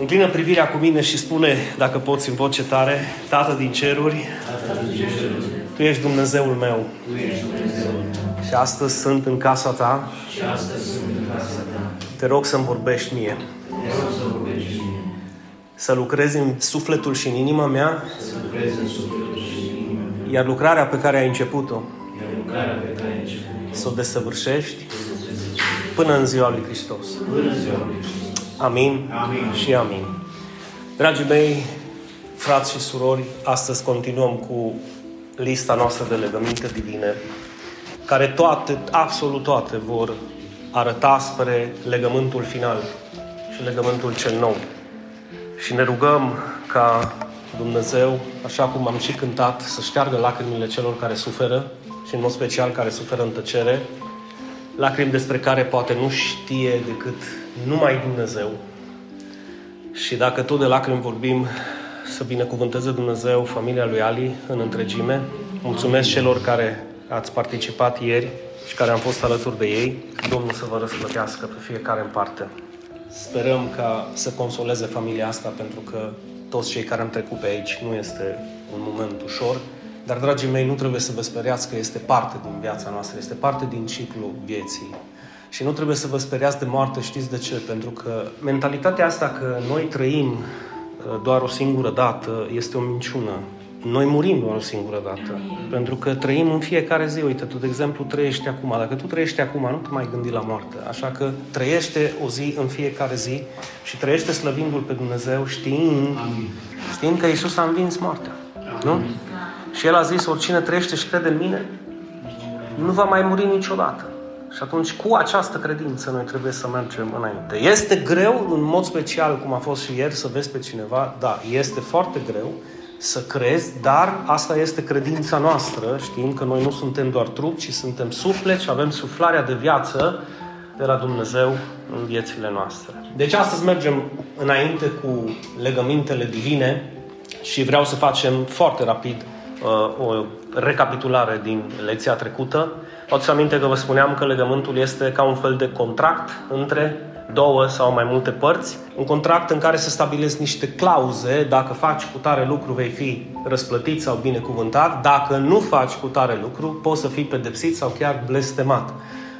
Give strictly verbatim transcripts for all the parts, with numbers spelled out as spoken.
Înclină privirea cu mine și spune, dacă poți, în voce tare: Tată din ceruri, Tată din ceruri, Tu ești Dumnezeul meu. Tu ești Dumnezeul meu. Și astăzi sunt în casa Ta. Și astăzi sunt în casa Ta. Te rog să-mi vorbești mie. Te rog să vorbești mie. Să lucrezi în sufletul și în inima mea. Să lucrezi în sufletul și în inima mea. Iar lucrarea pe care ai început-o, Iar lucrarea pe care ai început-o, să o desăvârșești până în ziua lui Hristos. Până în ziua lui Hristos. Amin. Amin și amin. Dragii mei, frați și surori, astăzi continuăm cu lista noastră de legăminte divine, care toate, absolut toate, vor arăta spre legământul final și legământul cel nou. Și ne rugăm ca Dumnezeu, așa cum am și cântat, să șteargă lacrimile celor care suferă și în mod special care suferă în tăcere, lacrimi despre care poate nu știe decât numai Dumnezeu. Și dacă tot de lacrimi vorbim, să binecuvânteze Dumnezeu familia lui Ali în întregime. Mulțumesc celor care ați participat ieri și care am fost alături de ei. Domnul să vă răsplătească pe fiecare în parte. Sperăm ca să consoleze familia asta, pentru că toți cei care am trecut pe aici, nu este un moment ușor. Dar, dragii mei, nu trebuie să vă speriați că este parte din viața noastră, este parte din ciclul vieții. Și nu trebuie să vă speriați de moarte, știți de ce? Pentru că mentalitatea asta că noi trăim doar o singură dată este o minciună. Noi murim doar o singură dată. Pentru că trăim în fiecare zi. Uite, tu, de exemplu, trăiești acum. Dacă tu trăiești acum, nu te mai gândi la moarte. Așa că trăiește o zi în fiecare zi și trăiește slăvindu-L pe Dumnezeu, știind, știind că Iisus a învins moartea. Nu? Și El a zis, oricine trăiește și crede în mine, nu va mai muri niciodată. Și atunci, cu această credință, noi trebuie să mergem înainte. Este greu, în mod special, cum a fost și ieri, să vezi pe cineva. Da, este foarte greu să crezi, dar asta este credința noastră. Știm că noi nu suntem doar trup, ci suntem suflet și avem suflarea de viață de la Dumnezeu în viețile noastre. Deci astăzi mergem înainte cu legămintele divine și vreau să facem foarte rapid o recapitulare din lecția trecută. Ați aminte că vă spuneam că legământul este ca un fel de contract între două sau mai multe părți, un contract în care se stabilesc niște clauze: dacă faci cu tare lucru, vei fi răsplătit sau binecuvântat, dacă nu faci cu tare lucru, poți să fii pedepsit sau chiar blestemat.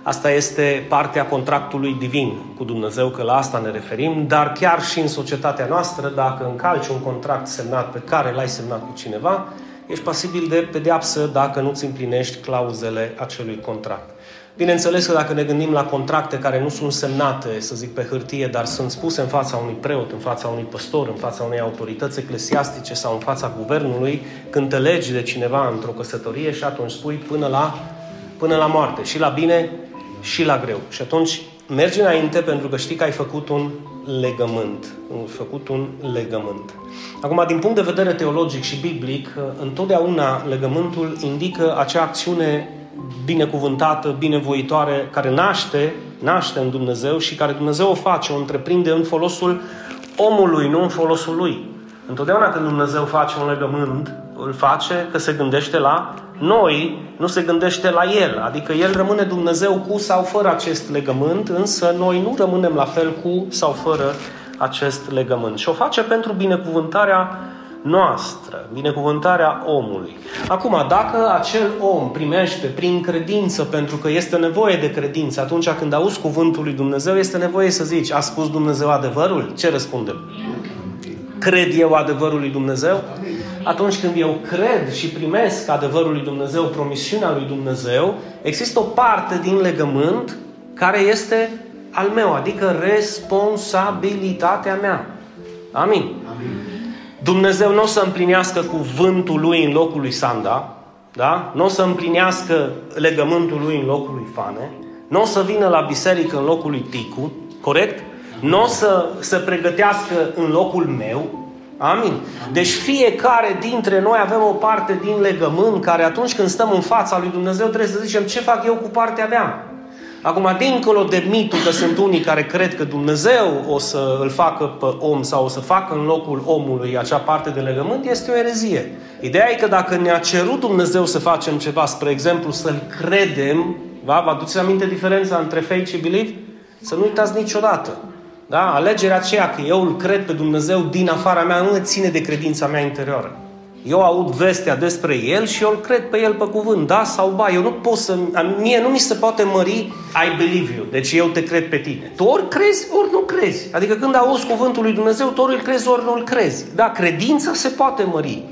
Asta este partea contractului divin cu Dumnezeu, că la asta ne referim, dar chiar și în societatea noastră, dacă încalci un contract semnat pe care l-ai semnat cu cineva, ești pasibil de pedeapsă dacă nu-ți împlinești clauzele acelui contract. Bineînțeles că dacă ne gândim la contracte care nu sunt semnate, să zic, pe hârtie, dar sunt spuse în fața unui preot, în fața unui păstor, în fața unei autorități eclesiastice sau în fața guvernului, când te legi de cineva într-o căsătorie și atunci spui până la, până la moarte, și la bine și la greu. Și atunci mergi înainte pentru că știi că ai făcut un legământ. Ai făcut un legământ. Acum, din punct de vedere teologic și biblic, întotdeauna legământul indică acea acțiune binecuvântată, binevoitoare, care naște, naște în Dumnezeu și care Dumnezeu o face, o întreprinde în folosul omului, nu în folosul lui. Întotdeauna când Dumnezeu face un legământ, îl face că se gândește la noi, nu se gândește la El. Adică El rămâne Dumnezeu cu sau fără acest legământ, însă noi nu rămânem la fel cu sau fără acest legământ. Și o face pentru binecuvântarea noastră, binecuvântarea omului. Acum, dacă acel om primește prin credință, pentru că este nevoie de credință, atunci când auzi cuvântul lui Dumnezeu, este nevoie să zici: a spus Dumnezeu adevărul? Ce răspundem? Cred eu adevărul lui Dumnezeu? Atunci când eu cred și primesc adevărul lui Dumnezeu, promisiunea lui Dumnezeu, există o parte din legământ care este al meu, adică responsabilitatea mea. Amin. Amin. Dumnezeu nu o să împlinească cuvântul Lui în locul lui Sanda, da? Nu o să împlinească legământul Lui în locul lui Fane, nu o să vină la biserică în locul lui Ticu, corect? Nu o să se pregătească în locul meu. Amin. Deci fiecare dintre noi avem o parte din legământ care, atunci când stăm în fața lui Dumnezeu, trebuie să zicem: ce fac eu cu partea mea? Acum, dincolo de mitul că sunt unii care cred că Dumnezeu o să îl facă pe om sau o să facă în locul omului acea parte de legământ, este o erezie. Ideea e că dacă ne-a cerut Dumnezeu să facem ceva, spre exemplu să-L credem, va? Vă aduceți aminte diferența între faith și believe? Să nu uitați niciodată. Da? Alegerea aceea că eu îl cred pe Dumnezeu din afara mea nu ține de credința mea interioară. Eu aud vestea despre El și eu îl cred pe El pe cuvânt. Da sau ba, eu nu pot să... Mie nu mi se poate mări I believe you. Deci eu te cred pe tine. Tu ori crezi, ori nu crezi. Adică când auzi cuvântul lui Dumnezeu, tu ori îl crezi, ori nu îl crezi. Da, credința se poate mări.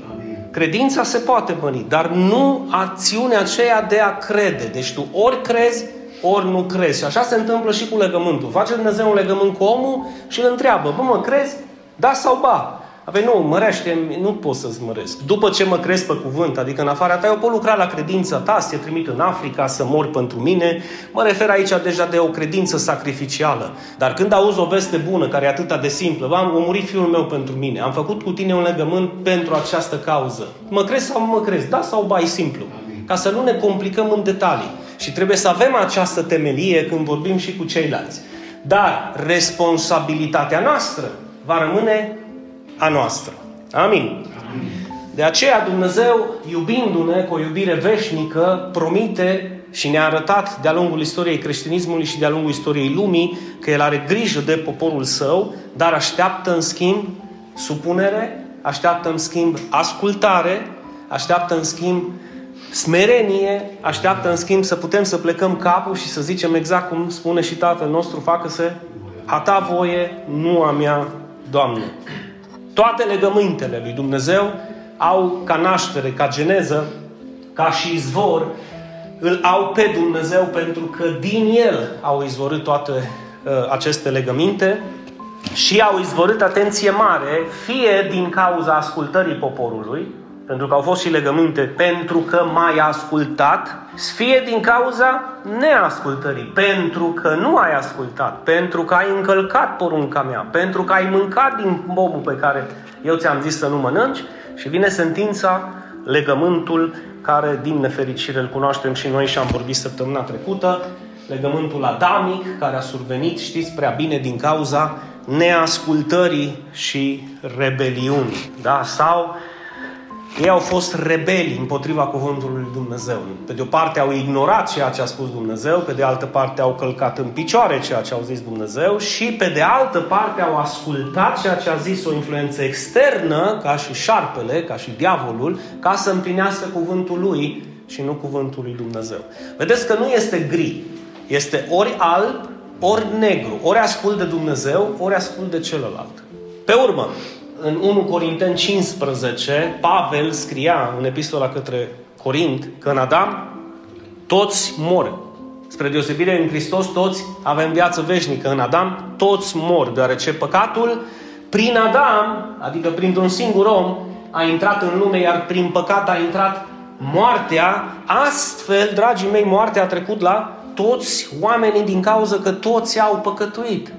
Credința se poate mări, dar nu acțiunea aceea de a crede. Deci tu ori crezi, ori nu crezi. Și așa se întâmplă și cu legământul. Face Dumnezeu un legământ cu omul și îl întreabă: bă, mă, crezi? Da sau ba? Apoi nu, mărește-mi, nu pot să-ți măresc. După ce mă crezi pe cuvânt, adică în afara ta, eu pot lucra la credința ta, să te trimit în Africa, să mor pentru mine. Mă refer aici deja de o credință sacrificială. Dar când auzi o veste bună, care e atât de simplă, am murit fiul meu pentru mine, am făcut cu tine un legământ pentru această cauză. Mă crezi sau mă crezi? Da sau ba, e simplu. Ca să nu ne complicăm în detalii. Și trebuie să avem această temelie când vorbim și cu ceilalți. Dar responsabilitatea noastră va rămâne a noastră. Amin. Amin. De aceea Dumnezeu, iubindu-ne cu o iubire veșnică, promite și ne-a arătat de-a lungul istoriei creștinismului și de-a lungul istoriei lumii că El are grijă de poporul Său, dar așteaptă în schimb supunere, așteaptă în schimb ascultare, așteaptă în schimb smerenie, așteaptă în schimb să putem să plecăm capul și să zicem exact cum spune și Tatăl nostru: facă-se a Ta voie, nu a mea, Doamne. Toate legământele lui Dumnezeu au ca naștere, ca geneză, ca și izvor, îl au pe Dumnezeu, pentru că din El au izvorât toate uh, aceste legăminte și au izvorât, atenție mare, fie din cauza ascultării poporului, pentru că au fost și legăminte pentru că m-ai ascultat, fie din cauza neascultării, pentru că nu ai ascultat, pentru că ai încălcat porunca mea, pentru că ai mâncat din bobul pe care eu ți-am zis să nu mănânci. Și vine sentința, legământul, care din nefericire îl cunoaștem și noi și am vorbit săptămâna trecută, legământul adamic, care a survenit, știți prea bine, din cauza neascultării și rebeliunii. Da? Sau... ei au fost rebeli împotriva cuvântului lui Dumnezeu. Pe de o parte au ignorat ceea ce a spus Dumnezeu, pe de altă parte au călcat în picioare ceea ce au zis Dumnezeu și pe de altă parte au ascultat ceea ce a zis o influență externă, ca și șarpele, ca și diavolul, ca să împlinească cuvântul lui și nu cuvântul lui Dumnezeu. Vedeți că nu este gri. Este ori alb, ori negru. Ori ascult de Dumnezeu, ori ascult de celălalt. Pe urmă, în întâi Corinteni cincisprezece, Pavel scria în epistola către Corint că în Adam toți mor. Spre deosebire, în Hristos toți avem viață veșnică. În Adam toți mor, deoarece păcatul prin Adam, adică printr-un singur om, a intrat în lume, iar prin păcat a intrat moartea. Astfel, dragii mei, moartea a trecut la toți oamenii din cauza că toți au păcătuit.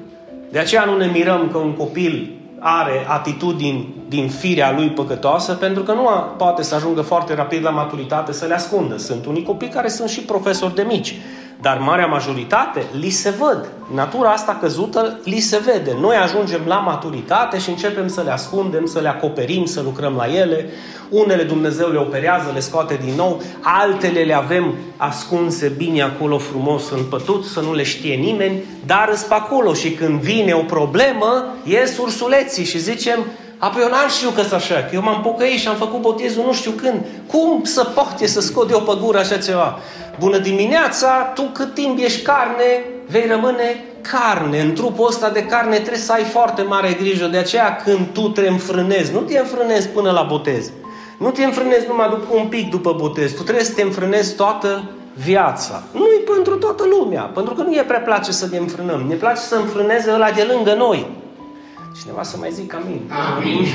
De aceea nu ne mirăm că un copil are atitudini din firea lui păcătoasă, pentru că nu a, poate să ajungă foarte rapid la maturitate să le ascundă. Sunt unii copii care sunt și profesori de mici, dar marea majoritate li se văd. Natura asta căzută li se vede. Noi ajungem la maturitate și începem să le ascundem, să le acoperim, să lucrăm la ele. Unele Dumnezeu le operează, le scoate din nou, altele le avem ascunse bine acolo frumos în pătut, să nu le știe nimeni, dar îs pe acolo și când vine o problemă, ies ursuleții și zicem: apoi eu n-am știut că-s așa, că eu m-am pocăit și am făcut botezul nu știu când. Cum să poate să scot eu pe gură așa ceva? Bună dimineața, tu cât timp ești carne, vei rămâne carne. În trupul ăsta de carne trebuie să ai foarte mare grijă. De aceea când tu te înfrânezi, nu te înfrânezi până la botez. Nu te înfrânezi numai un pic după botez. Tu trebuie să te înfrânezi toată viața. Nu-i pentru toată lumea, pentru că nu e prea place să ne înfrânăm. Ne place să înfrâneze ăla de lângă noi. Cineva să mai zic amin. Amin.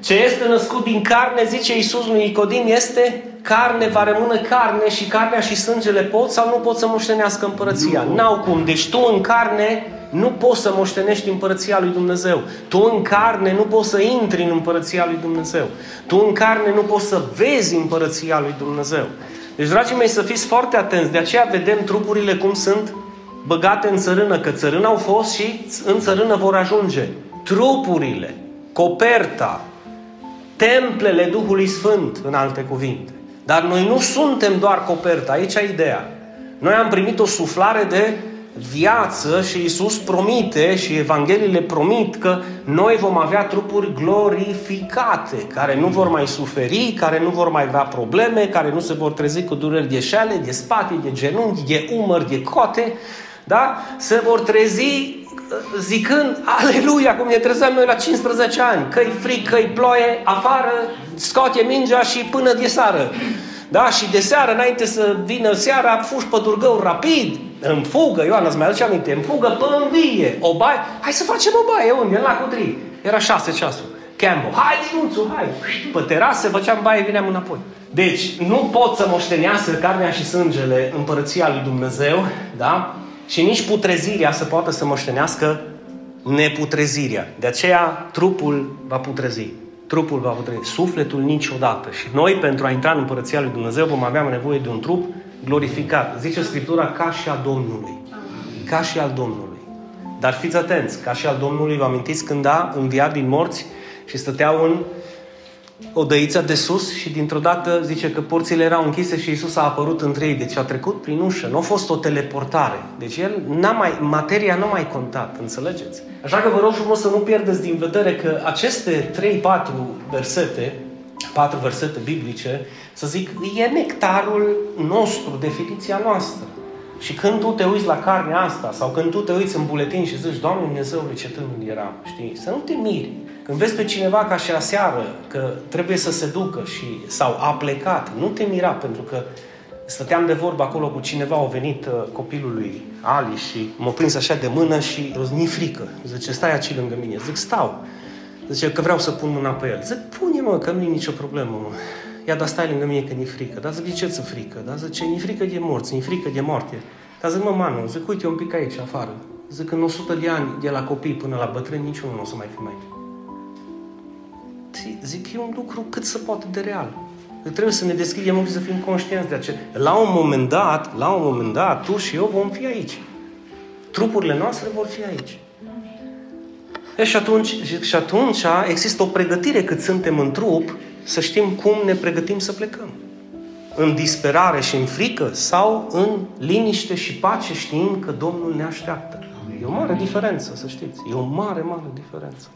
Ce este născut din carne, zice Iisus lui Nicodim, este carne, va rămână carne și carnea și sângele pot sau nu pot să moștenească împărăția. Nu. N-au cum. Deci tu în carne nu poți să moștenești împărăția lui Dumnezeu. Tu în carne nu poți să intri în împărăția lui Dumnezeu. Tu în carne nu poți să vezi împărăția lui Dumnezeu. Deci, dragii mei, să fiți foarte atenți. De aceea vedem trupurile cum sunt băgate în țărână, că țărână au fost și în țărână vor ajunge. Trupurile, coperta, templele Duhului Sfânt, în alte cuvinte. Dar noi nu suntem doar coperta, aici e ideea. Noi am primit o suflare de viață și Iisus promite și Evangheliile promit că noi vom avea trupuri glorificate, care nu vor mai suferi, care nu vor mai avea probleme, care nu se vor trezi cu dureri de șale, de spate, de genunchi, de umăr, de coate, da? Se vor trezi zicând, aleluia, cum ne trezeam noi la cincisprezece ani, că-i frig, că-i ploaie, afară, scoate mingea și până de seară. Da? Și de seară, înainte să vină seara, fugi pe durgău rapid, în fugă, Ioana, îți mai aduce aminte, în fugă până în vie, o baie, hai să facem o baie, unde? În lacul Tri. Era șase ceasul, Cambo, hai, Linuțu, hai, pe terasă, făceam baie, veneam înapoi. Deci, nu pot să moștenească carnea și sângele împărăția lui Dumnezeu, da? Și nici putrezirea să poată să moștenească neputrezirea. De aceea trupul va putrezi. Trupul va putrezi. Sufletul niciodată. Și noi, pentru a intra în Împărăția lui Dumnezeu, vom avea nevoie de un trup glorificat. Zice Scriptura, ca și al Domnului. Ca și al Domnului. Dar fiți atenți, ca și al Domnului, vă amintiți când a înviat din morți și stăteau în odăița de sus și dintr-o dată zice că porțile erau închise și Iisus a apărut între ei. Deci a trecut prin ușă. Nu a fost o teleportare. Deci el n-a mai, materia nu a mai contat. Înțelegeți? Așa că vă rog frumos să nu pierdeți din vedere că aceste trei patru versete, patru versete biblice, să zic, e nectarul nostru, definiția noastră. Și când tu te uiți la carnea asta sau când tu te uiți în buletin și zici, Doamne Dumnezeule, ce tânăr eram, știi? Să nu te miri. Când vezi pe cineva ca și aseară că trebuie să se ducă și, sau a plecat, nu te mira, pentru că stăteam de vorbă acolo cu cineva, au venit uh, copilul lui Ali și m-a prins așa de mână și rozni frică. Zice, stai aici lângă mine. Zic, stau. Zice, că vreau să pun mâna pe el. Zic, pune mă, că nu e nicio problemă, mă. Ia, dar stai lângă mine că mi-e frică. Dar zic, de ce-ți frică? Dar zice, mi-e frică de morți, mi-e frică de moarte. Dar zic, mă, mană, zic, uite un pic aici, afară. Zic, în o sută de ani, de la copii până la bătrâni, niciunul nu o să mai fim aici. Zic, e un lucru cât se poate de real. Trebuie să ne deschidem și să fim conștienți de acest. La un moment dat, la un moment dat, tu și eu vom fi aici. Trupurile noastre vor fi aici. E, și, atunci, și atunci există o pregătire cât suntem în trup, să știm cum ne pregătim să plecăm. În disperare și în frică sau în liniște și pace, știind că Domnul ne așteaptă. E o mare diferență, să știți. E o mare, mare diferență.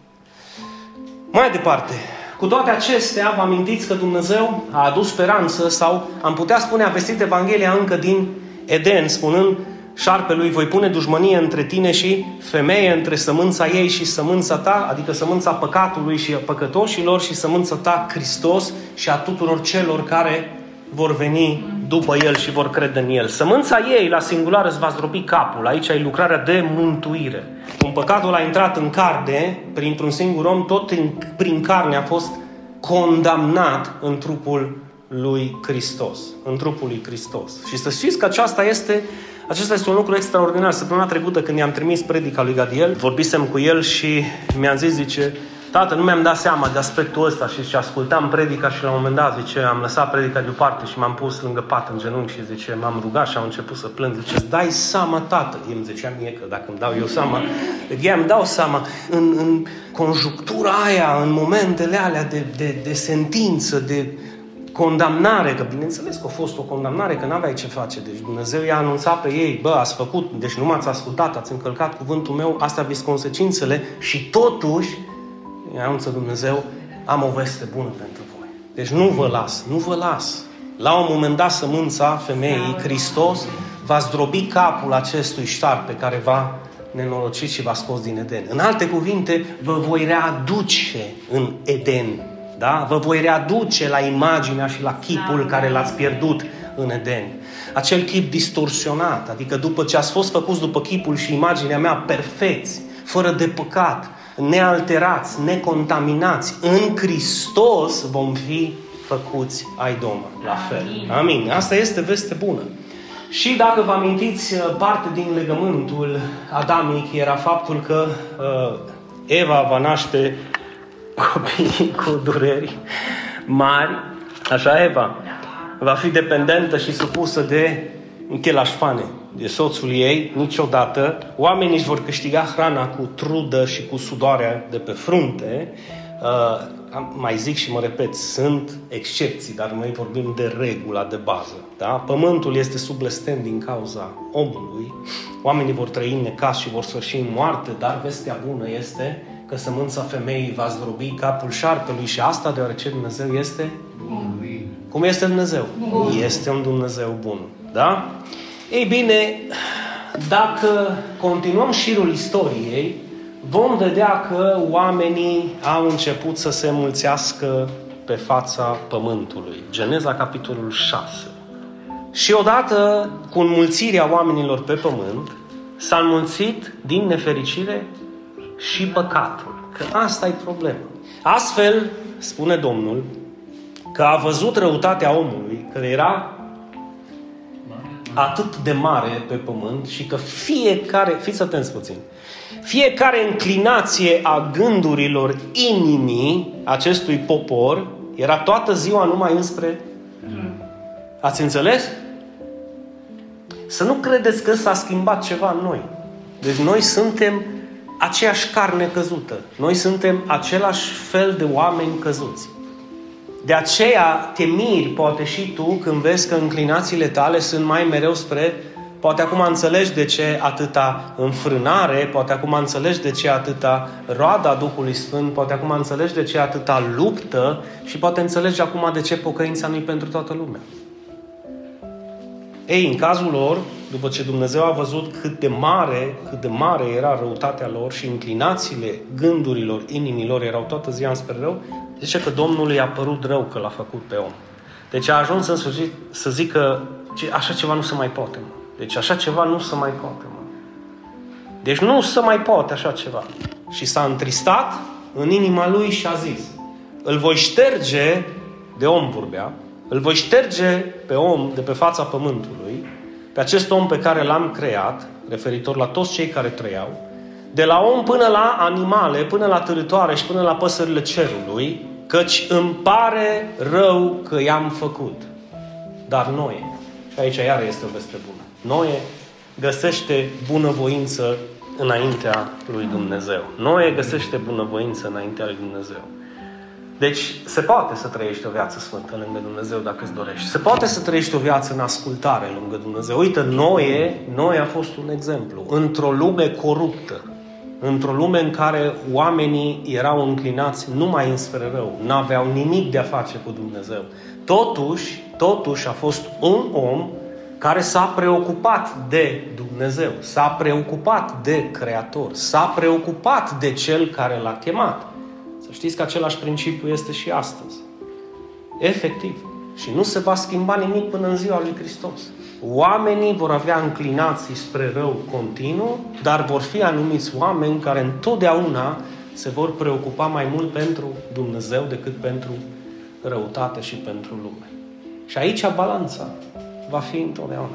Mai departe, cu toate acestea, vă amintiți că Dumnezeu a adus speranță sau, am putea spune, a vestit Evanghelia încă din Eden, spunând șarpelui, voi pune dușmănie între tine și femeie, între sămânța ei și sămânța ta, adică sămânța păcatului și a păcătoșilor și sămânța ta, Hristos, și a tuturor celor care vor veni după el și vor crede în el. Sămânța ei, la singular, îți va zdrobi capul. Aici e lucrarea de mântuire. Cum păcatul a intrat în carne, printr-un singur om, tot prin carne a fost condamnat în trupul lui Hristos. În trupul lui Hristos. Și să știți că aceasta este, acesta este un lucru extraordinar. Săptămâna trecută, când i-am trimis predica lui Gadiel, vorbisem cu el și mi-a zis, zice, Tată, nu mi-am dat seama de aspectul ăsta și, și ascultam predica și la un moment dat, zice, am lăsat predica deoparte și m-am pus lângă pat în genunchi și, zice, m-am rugat și am început să plâng. Zice, îți dai seama, Tată. Eu îmi ziceam mie că dacă îmi dau eu seama, eu îmi dau seama în, în conjunctura aia, în momentele alea de, de, de sentință, de condamnare, că bineînțeles că a fost o condamnare, că n-aveai ce face. Deci Dumnezeu i-a anunțat pe ei, bă, ați făcut, deci nu m-ați ascultat, ați încălcat cuvântul meu, astea vi-s consecințele și totuși anunță Dumnezeu, am o veste bună pentru voi. Deci nu vă las, nu vă las. La un moment dat sămânța femeii, Hristos, va zdrobi capul acestui șarpe care va nenorocit și va scos din Eden. În alte cuvinte, vă voi readuce în Eden. Da? Vă voi readuce la imaginea și la chipul care l-ați pierdut în Eden. Acel chip distorsionat, adică după ce ați fost făcuți după chipul și imaginea mea perfecți, fără de păcat, nealterați, necontaminați, în Hristos vom fi făcuți ai Domnului. La fel. Amin. Asta este veste bună. Și dacă vă amintiți, parte din legământul adamic era faptul că uh, Eva va naște copii cu dureri mari. Așa, Eva va fi dependentă și supusă de închelaș Fane, de soțul ei, niciodată. Oamenii își vor câștiga hrana cu trudă și cu sudoarea de pe frunte. uh, mai zic și mă repet, sunt excepții, dar noi vorbim de regula de bază. Da? Pământul este sub blestem din cauza omului, oamenii vor trăi în necaz și vor sfârși în moarte, dar vestea bună este că sămânța femeii va zdrobi capul șarpelui și asta deoarece Dumnezeu este bun. Cum este Dumnezeu? Bun. Este un Dumnezeu bun. Da? Ei bine, dacă continuăm șirul istoriei, vom vedea că oamenii au început să se mulțească pe fața pământului. Geneza, capitolul șase. Și odată cu înmulțirea oamenilor pe pământ, s-a înmulțit din nefericire și păcatul. Că asta e problema. Astfel, spune Domnul, că a văzut răutatea omului, că era atât de mare pe pământ și că fiecare, fiți atenți puțin, fiecare înclinație a gândurilor inimii acestui popor era toată ziua numai înspre... Ați înțeles? Să nu credeți că s-a schimbat ceva în noi. Deci noi suntem aceeași carne căzută. Noi suntem același fel de oameni căzuți. De aceea te miri poate și tu când vezi că înclinațiile tale sunt mai mereu spre... Poate acum înțelegi de ce atâta înfrânare, poate acum înțelegi de ce atâta roada Duhului Sfânt, poate acum înțelegi de ce atâta luptă și poate înțelegi acum de ce pocăința nu e pentru toată lumea. Ei, în cazul lor, după ce Dumnezeu a văzut cât de mare, cât de mare era răutatea lor și inclinațiile gândurilor, inimilor erau toată ziua înspre rău, zice că Domnul i-a părut rău că l-a făcut pe om. Deci a ajuns în sfârșit să zică așa ceva nu se mai poate, mă. Deci așa ceva nu se mai poate, mă. Deci nu se mai poate așa ceva. Și s-a întristat în inima lui și a zis: îl voi șterge, de om vorbea, îl voi șterge pe om de pe fața pământului, pe acest om pe care l-am creat, referitor la toți cei care trăiau, de la om până la animale, până la târătoare și până la păsările cerului, căci îmi pare rău că i-am făcut. Dar Noe, și aici iară este o veste bună, Noe găsește bunăvoință înaintea lui Dumnezeu. Noe găsește bunăvoință înaintea lui Dumnezeu. Deci se poate să trăiești o viață sfântă lângă Dumnezeu dacă îți dorești. Se poate să trăiești o viață în ascultare lângă Dumnezeu. Uite, Noe, Noe a fost un exemplu. Într-o lume coruptă, într-o lume în care oamenii erau înclinați numai înspre rău, n-aveau nimic de a face cu Dumnezeu. Totuși, totuși a fost un om care s-a preocupat de Dumnezeu, s-a preocupat de Creator, s-a preocupat de Cel care l-a chemat. Să știți că același principiu este și astăzi. Efectiv. Și nu se va schimba nimic până în ziua lui Hristos. Oamenii vor avea înclinații spre rău continuu, dar vor fi anumiți oameni care întotdeauna se vor preocupa mai mult pentru Dumnezeu decât pentru răutate și pentru lume. Și aici balanța va fi întotdeauna.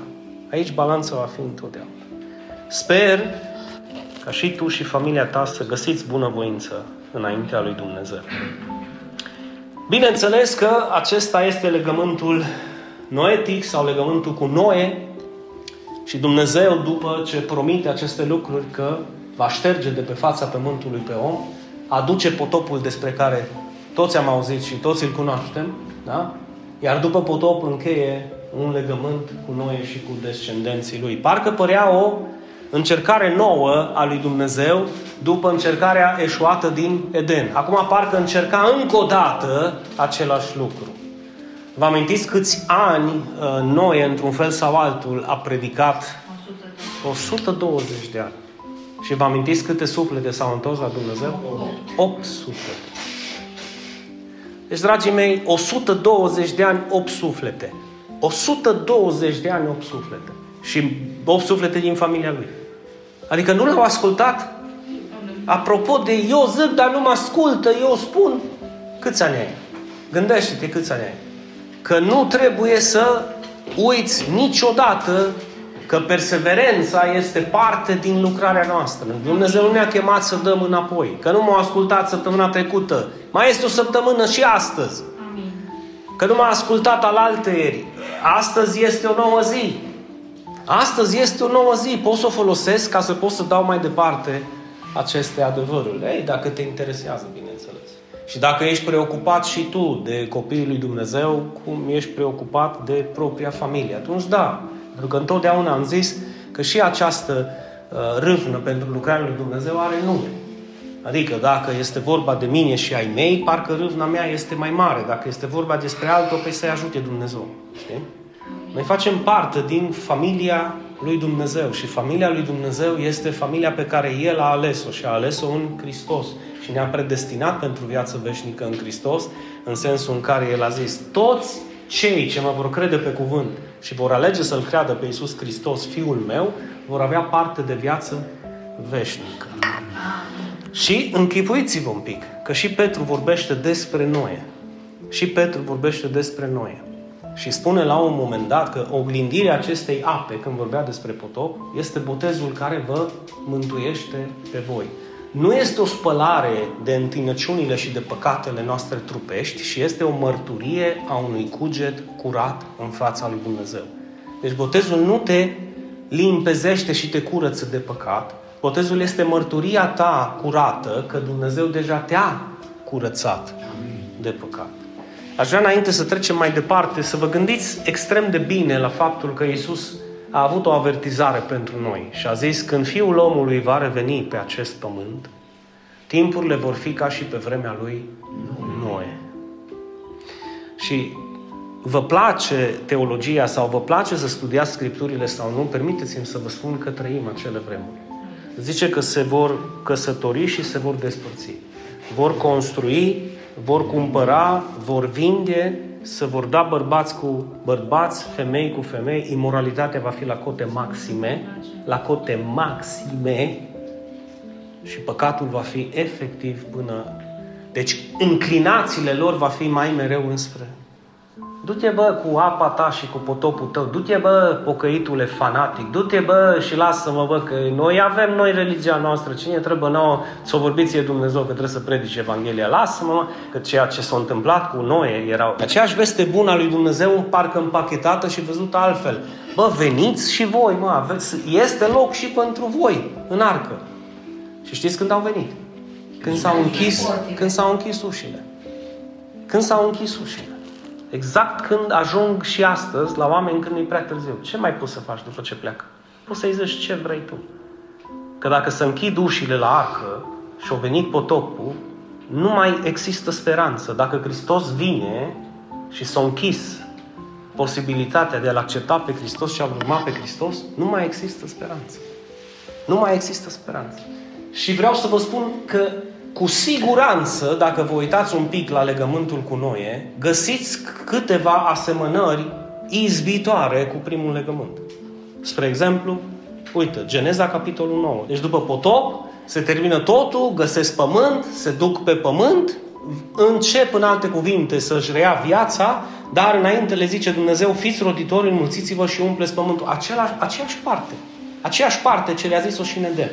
Aici balanța va fi întotdeauna. Sper ca și tu și familia ta să găsiți bunăvoință înaintea lui Dumnezeu. Bineînțeles că acesta este legământul noetic sau legământul cu Noe și Dumnezeu, după ce promite aceste lucruri că va șterge de pe fața pământului pe om, aduce potopul despre care toți am auzit și toți îl cunoaștem, da? Iar după potop încheie un legământ cu Noe și cu descendenții lui. Parcă părea o încercare nouă a lui Dumnezeu după încercarea eșuată din Eden. Acum parcă încerca încă o dată același lucru. Vă amintiți câți ani uh, Noe, într-un fel sau altul, a predicat? o sută douăzeci de ani. Și vă amintiți câte suflete s-au întors la Dumnezeu? opt sute. Deci, dragii mei, o sută douăzeci de ani, opt suflete. o sută douăzeci de ani, opt suflete. Și opt suflete din familia lui. Adică nu l-au ascultat? Apropo de eu zic, dar nu mă ascultă, eu spun. Câți ani ai? Gândește-te câți ani ai. Că nu trebuie să uiți niciodată că perseverența este parte din lucrarea noastră. Dumnezeu nu ne-a chemat să dăm înapoi. Că nu m-a ascultat săptămâna trecută. Mai este o săptămână și astăzi. Amin. Că nu m-a ascultat alaltăieri. Astăzi este o nouă zi. Astăzi este o nouă zi. Pot să o folosesc ca să pot să dau mai departe aceste adevăruri. Ei, dacă te interesează, bineînțeles. Și dacă ești preocupat și tu de copiii lui Dumnezeu, cum ești preocupat de propria familie, atunci da. Pentru că întotdeauna am zis că și această uh, râvnă pentru lucrarea lui Dumnezeu are nume. Adică dacă este vorba de mine și ai mei, parcă râvna mea este mai mare. Dacă este vorba despre altul, păi să-i ajute Dumnezeu. Știi? Noi facem parte din familia lui Dumnezeu și familia lui Dumnezeu este familia pe care El a ales-o și a ales-o în Hristos și ne-a predestinat pentru viață veșnică în Hristos, în sensul în care El a zis: toți cei ce mă vor crede pe cuvânt și vor alege să-L creadă pe Iisus Hristos, Fiul meu, vor avea parte de viață veșnică. Și închipuiți-vă un pic că și Petru vorbește despre Noe. Și Petru vorbește despre Noe. Și spune la un moment dat că oglindirea acestei ape, când vorbea despre potop, este botezul care vă mântuiește pe voi. Nu este o spălare de întinăciunile și de păcatele noastre trupești și este o mărturie a unui cuget curat în fața lui Dumnezeu. Deci botezul nu te limpezește și te curăță de păcat. Botezul este mărturia ta curată că Dumnezeu deja te-a curățat de păcat. Aș vrea înainte să trecem mai departe să vă gândiți extrem de bine la faptul că Iisus a avut o avertizare pentru noi și a zis: când Fiul omului va reveni pe acest pământ, timpurile vor fi ca și pe vremea lui Noe. Și vă place teologia sau vă place să studiați Scripturile sau nu, permiteți-mi să vă spun că trăim acele vremuri. Zice că se vor căsători și se vor despărți. Vor construi, vor cumpăra, vor vinde, se vor da bărbați cu bărbați, femei cu femei. Imoralitatea va fi la cote maxime, la cote maxime și păcatul va fi efectiv până... Deci înclinațiile lor va fi mai mereu înspre... Du-te, bă, cu apa ta și cu potopul tău. Du-te, bă, pocăitule fanatic. Du-te, bă, și lasă-mă, bă, că noi avem noi religia noastră. Cine trebuie nouă să vorbiți e Dumnezeu, că trebuie să predice Evanghelia. Lasă-mă, că ceea ce s-a întâmplat cu Noe era aceeași veste bună a lui Dumnezeu, parcă împachetată și văzută altfel. Bă, veniți și voi, mă, aveți... este loc și pentru voi în arcă. Și știți când au venit? Când s-au închis, când s-au închis ușile. Când s-au închis ușile. Exact când ajung și astăzi la oameni când e prea târziu. Ce mai poți să faci după ce pleacă? Poți să-i zici ce vrei tu. Că dacă se închid ușile la arcă și au venit potopul, nu mai există speranță. Dacă Hristos vine și s-a închis posibilitatea de a-L accepta pe Hristos și a-L urma pe Hristos, nu mai există speranță. Nu mai există speranță. Și vreau să vă spun că cu siguranță, dacă vă uitați un pic la legământul cu Noe, găsiți câteva asemănări izbitoare cu primul legământ. Spre exemplu, uite, Geneza, capitolul nouă. Deci după potop, se termină totul, găsesc pământ, se duc pe pământ, încep în alte cuvinte să-și reia viața, dar înainte le zice Dumnezeu: fiți roditori, înmulțiți-vă și umpleți pământul. Același, aceeași parte. Aceeași parte ce le-a zis-o și Nedem.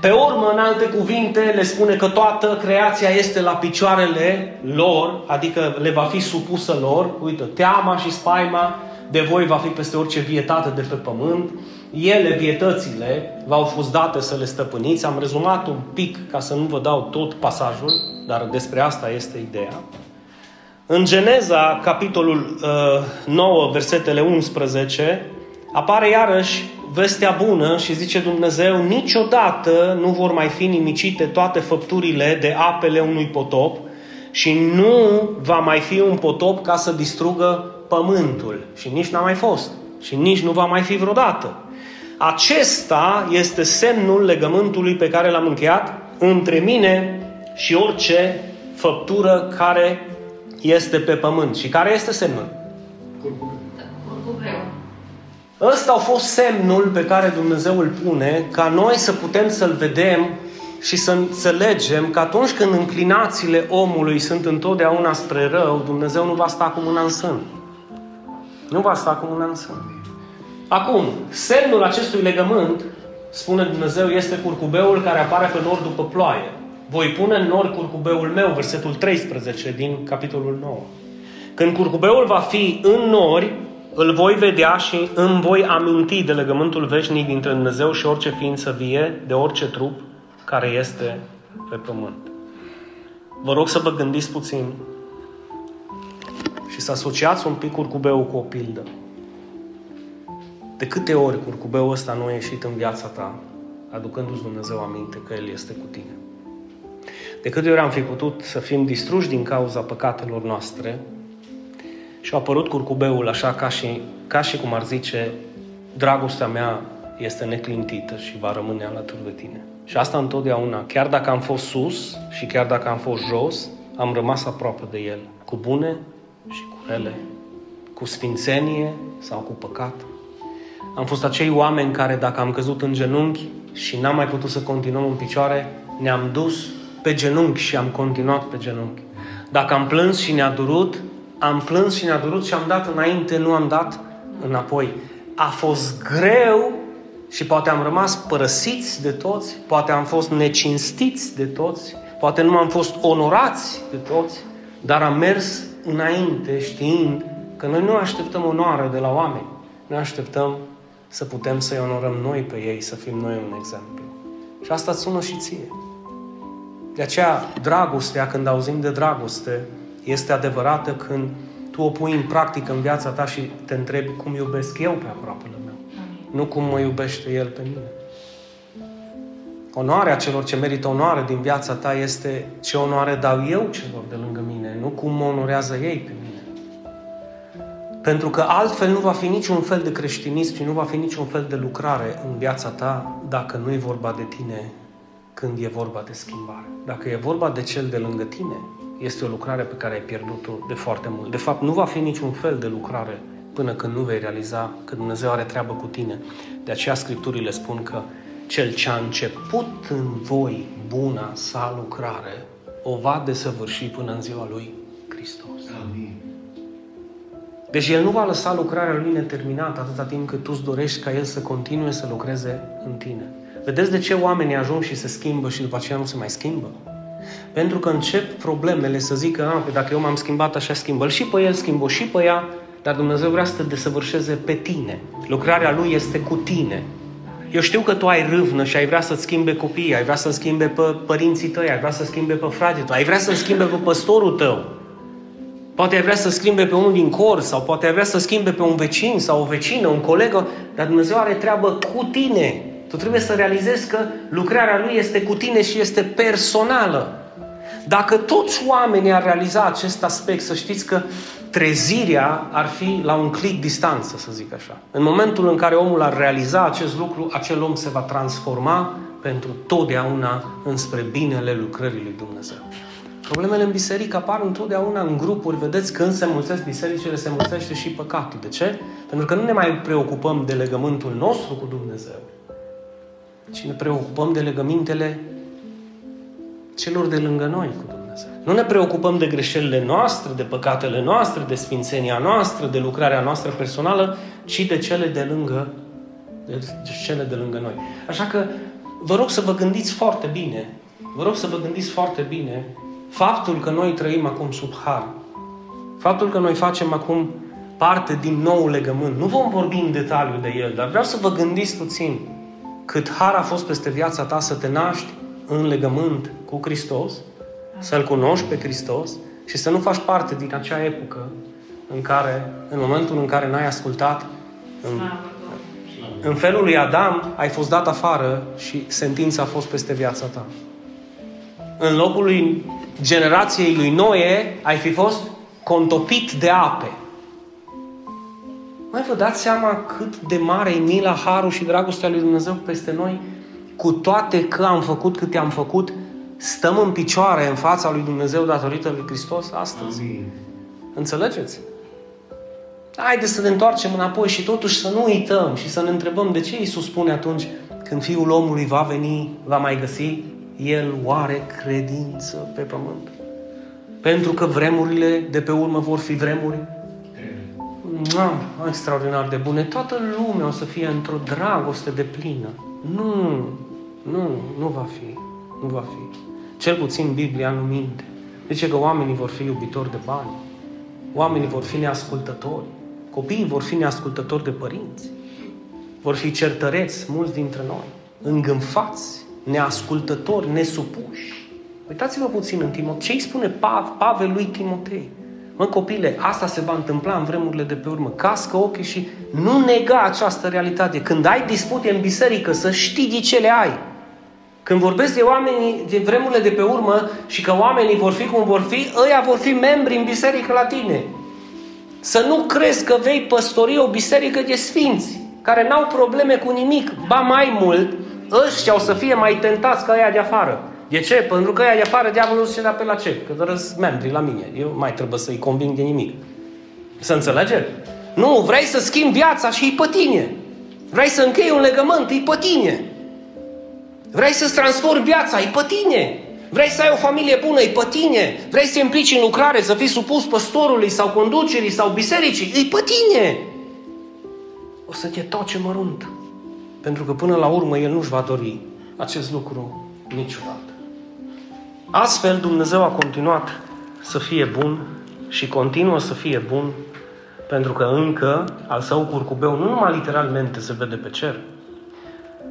Pe urmă, în alte cuvinte, le spune că toată creația este la picioarele lor, adică le va fi supusă lor. Uite, teama și spaima de voi va fi peste orice vietate de pe pământ. Ele, vietățile, v-au fost date să le stăpâniți. Am rezumat un pic ca să nu vă dau tot pasajul, dar despre asta este ideea. În Geneza, capitolul uh, nouă, versetele unsprezece, apare iarăși vestea bună și zice Dumnezeu: niciodată nu vor mai fi nimicite toate făpturile de apele unui potop și nu va mai fi un potop ca să distrugă pământul. Și nici n-a mai fost. Și nici nu va mai fi vreodată. Acesta este semnul legământului pe care l-am încheiat între mine și orice făptură care este pe pământ. Și care este semnul? Corpul greu. Ăsta a fost semnul pe care Dumnezeu îl pune ca noi să putem să-l vedem și să înțelegem că atunci când înclinațiile omului sunt întotdeauna spre rău, Dumnezeu nu va sta cu mâna în sân. Nu va sta cu mâna în sân. Acum, semnul acestui legământ, spune Dumnezeu, este curcubeul care apare pe nor după ploaie. Voi pune în nor curcubeul meu, versetul treisprezece din capitolul nouă. Când curcubeul va fi în nori, îl voi vedea și îmi voi aminti de legământul veșnic dintre Dumnezeu și orice ființă vie, de orice trup care este pe pământ. Vă rog să vă gândiți puțin și să asociați un pic curcubeul cu o pildă. De câte ori curcubeul ăsta nu a ieșit în viața ta, aducându-ți Dumnezeu aminte că El este cu tine? De câte ori am fi putut să fim distruși din cauza păcatelor noastre și a apărut curcubeul așa ca și, ca și cum ar zice, dragostea mea este neclintită și va rămâne alături de tine. Și asta întotdeauna, chiar dacă am fost sus și chiar dacă am fost jos, am rămas aproape de El, cu bune și cu rele, cu sfințenie sau cu păcat. Am fost acei oameni care, dacă am căzut în genunchi și n-am mai putut să continuăm în picioare, ne-am dus pe genunchi și am continuat pe genunchi. Dacă am plâns și ne-a durut, am plâns și ne-a durut și am dat înainte, nu am dat înapoi. A fost greu și poate am rămas părăsiți de toți, poate am fost necinstiți de toți, poate nu am fost onorați de toți, dar am mers înainte știind că noi nu așteptăm onoare de la oameni. Noi așteptăm să putem să-i onorăm noi pe ei, să fim noi un exemplu. Și asta îți sună și ție. De aceea, dragostea, când auzim de dragoste, este adevărată când tu o pui în practică în viața ta și te întrebi cum iubesc eu pe aproapele meu, nu cum mă iubește El pe mine. Onoarea celor ce merită onoare din viața ta este ce onoare dau eu celor de lângă mine, nu cum mă onorează ei pe mine. Pentru că altfel nu va fi niciun fel de creștinism și nu va fi niciun fel de lucrare în viața ta dacă nu e vorba de tine când e vorba de schimbare. Dacă e vorba de cel de lângă tine, este o lucrare pe care ai pierdut-o de foarte mult. De fapt, nu va fi niciun fel de lucrare până când nu vei realiza că Dumnezeu are treabă cu tine. De aceea Scripturile spun că Cel ce a început în voi buna sa lucrare o va desăvârși până în ziua Lui Hristos. Amin. Deci El nu va lăsa lucrarea Lui neterminată atâta timp cât tu îți dorești ca El să continue să lucreze în tine. Vedeți de ce oamenii ajung și se schimbă și după aceea nu se mai schimbă? Pentru că încep problemele să zică, a, că dacă eu m-am schimbat, așa schimbă-l și pe el, schimbă și pe ea, dar Dumnezeu vrea să te desăvârșeze pe tine. Lucrarea Lui este cu tine. Eu știu că tu ai râvnă și ai vrea să-ți schimbe copiii, ai vrea să-ți schimbe pe părinții tăi, ai vrea să-ți schimbe pe fratele tău, ai vrea să-ți schimbe pe păstorul tău. Poate ai vrea să schimbe pe unul din cor sau poate ai vrea să schimbe pe un vecin sau o vecină, un colegă, dar Dumnezeu are treabă cu tine. Tu trebuie să realizezi că lucrarea Lui este cu tine și este personală. Dacă toți oamenii ar realiza acest aspect, să știți că trezirea ar fi la un clic distanță, să zic așa. În momentul în care omul ar realiza acest lucru, acel om se va transforma pentru totdeauna înspre binele lucrării lui Dumnezeu. Problemele în biserică apar întotdeauna în grupuri. Vedeți, când se mulțesc bisericile, se mulțește și păcatul. De ce? Pentru că nu ne mai preocupăm de legământul nostru cu Dumnezeu, ci ne preocupăm de legămintele celor de lângă noi cu Dumnezeu. Nu ne preocupăm de greșelile noastre, de păcatele noastre, de sfințenia noastră, de lucrarea noastră personală, ci de cele de lângă, de cele de lângă noi. Așa că vă rog să vă gândiți foarte bine, vă rog să vă gândiți foarte bine faptul că noi trăim acum sub har, faptul că noi facem acum parte din nou legământ. Nu vom vorbi în detaliu de el, dar vreau să vă gândiți puțin cât har a fost peste viața ta să te naști în legământ cu Hristos, să-L cunoști pe Hristos și să nu faci parte din acea epocă în care, în momentul în care n-ai ascultat, în, în felul lui Adam, ai fost dat afară și sentința a fost peste viața ta. În locul lui generației lui Noe, ai fi fost contopit de ape. Mai vă dați seama cât de mare e mila, harul și dragostea lui Dumnezeu peste noi? Cu toate că am făcut câte am făcut, stăm în picioare în fața lui Dumnezeu datorită lui Hristos astăzi. Amin. Înțelegeți? Haideți să ne întoarcem înapoi și totuși să nu uităm și să ne întrebăm de ce Iisus spune atunci când Fiul omului va veni, va mai găsi El oare credință pe pământ? Pentru că vremurile de pe urmă vor fi vremuri no, extraordinar de bune. Toată lumea o să fie într-o dragoste deplină. Nu, nu, nu va fi. Nu va fi. Cel puțin Biblia nu minte. Zice că oamenii vor fi iubitori de bani. Oamenii vor fi neascultători. Copiii vor fi neascultători de părinți. Vor fi certăreți, mulți dintre noi. Îngânfați, neascultători, nesupuși. Uitați-vă puțin în Timotei. Ce îi spune Pavel lui Timotei? Mă, copile, asta se va întâmpla în vremurile de pe urmă. Cască ochii și nu nega această realitate. Când ai dispute în biserică, să știi de ce le ai. Când vorbesc de oamenii, de vremurile de pe urmă și că oamenii vor fi cum vor fi, ăia vor fi membri în biserică la tine. Să nu crezi că vei păstori o biserică de sfinți, care n-au probleme cu nimic. Ba mai mult, ăștia o să fie mai tentați ca aia de afară. De ce? Pentru că aia de afară diavolul se dea pe la ce? Că dărăs membrii la mine. Eu mai trebuie să-i conving de nimic. Să înțelegem? Nu, vrei să schimbi viața și-i pe tine. Vrei să închei un legământ, e pe tine. Vrei să-ți transformi viața, e pe tine. Vrei să ai o familie bună, e pe tine. Vrei să te implici în lucrare, să fii supus păstorului sau conducerii sau bisericii, e pe tine. O să te toce mărunt. Pentru că până la urmă el nu-și va dori acest lucru niciodată. Astfel, Dumnezeu a continuat să fie bun și continuă să fie bun pentru că încă al său curcubeu nu numai literalmente se vede pe cer.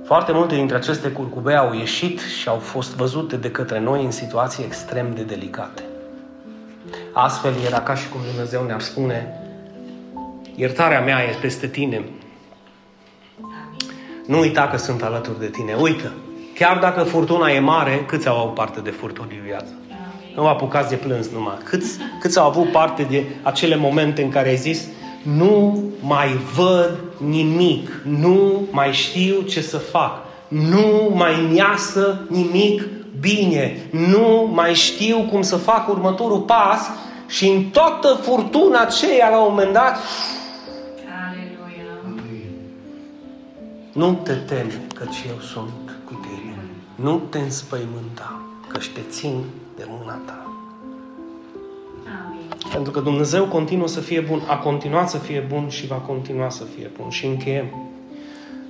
Foarte multe dintre aceste curcubei au ieșit și au fost văzute de către noi în situații extrem de delicate. Astfel era ca și cum Dumnezeu ne-ar spune: iertarea mea este peste tine. Nu uita că sunt alături de tine. Uită! Chiar dacă furtuna e mare, câți au avut parte de furtuni în viață? Nu vă apucați de plâns numai. Câți, câți au avut parte de acele momente în care ai zis: nu mai văd nimic, nu mai știu ce să fac, nu mai iasă nimic bine, nu mai știu cum să fac următorul pas, și în toată furtuna aceea, la un moment dat, aleluia, nu te teme, căci eu sunt cu tine. Nu te înspăimânta, căci te țin de mâna ta. Pentru că Dumnezeu continuă să fie bun, a continuat să fie bun și va continua să fie bun. Și încheiem.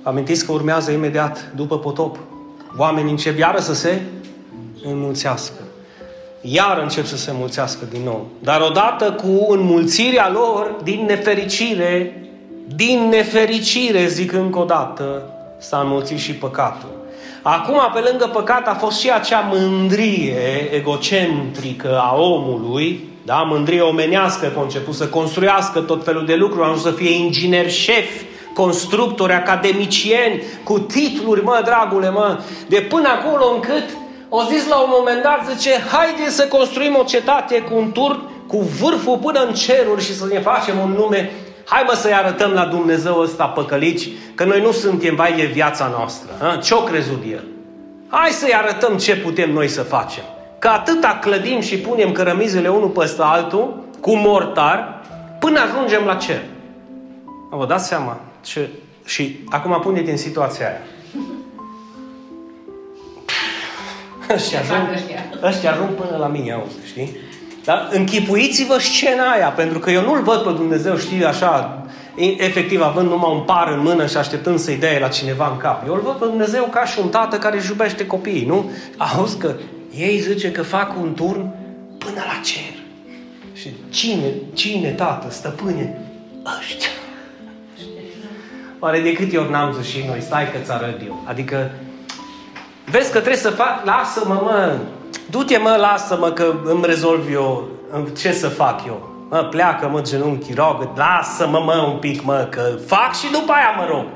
Amintiți că urmează imediat după potop. Oamenii încep iară să se înmulțească. Iar încep să se înmulțească din nou. Dar odată cu înmulțirea lor, din nefericire, din nefericire, zic încă o dată, s-a înmulțit și păcatul. Acum, pe lângă păcat, a fost și acea mândrie egocentrică a omului, da, mândrie omenească, că a început să construiască tot felul de lucruri, a ajuns să fie inginer șef, constructori, academicieni, cu titluri, mă, dragule, mă, de până acolo încât o zis la un moment dat, zice: haide să construim o cetate cu un turn, cu vârful până în ceruri și să ne facem un nume. Hai, mă, să-i arătăm la Dumnezeu ăsta păcălici că noi nu suntem, vai, de viața noastră. Ha? Ce-o crezut el? Hai să-i arătăm ce putem noi să facem. Că atâta clădim și punem cărămizele unul peste altul, cu mortar, până ajungem la cer. Vă dați seama? Ce... Și acum pune-te în situația aia. Ăștia ajung, ăștia ajung până la mine, auzi, știi? Dar închipuiți-vă scena aia, pentru că eu nu-L văd pe Dumnezeu, știi, așa, efectiv, având numai un par în mână și așteptând să-i dea la cineva în cap. Eu Îl văd pe Dumnezeu ca și un tată care își iubește copiii, nu? Auzi că ei zice că fac un turn până la cer. Și cine, cine, tată, stăpâne? Ăștia. Oare de câte ori n-am zis și noi, stai că ți arăt eu. Adică, vezi că trebuie să fac, lasă-mă, mă, du-te, mă, lasă-mă că îmi rezolv eu, ce să fac eu. Mă, pleacă, mă, genunchi, rog, lasă-mă, mă, un pic, mă, că fac și după aia mă rog.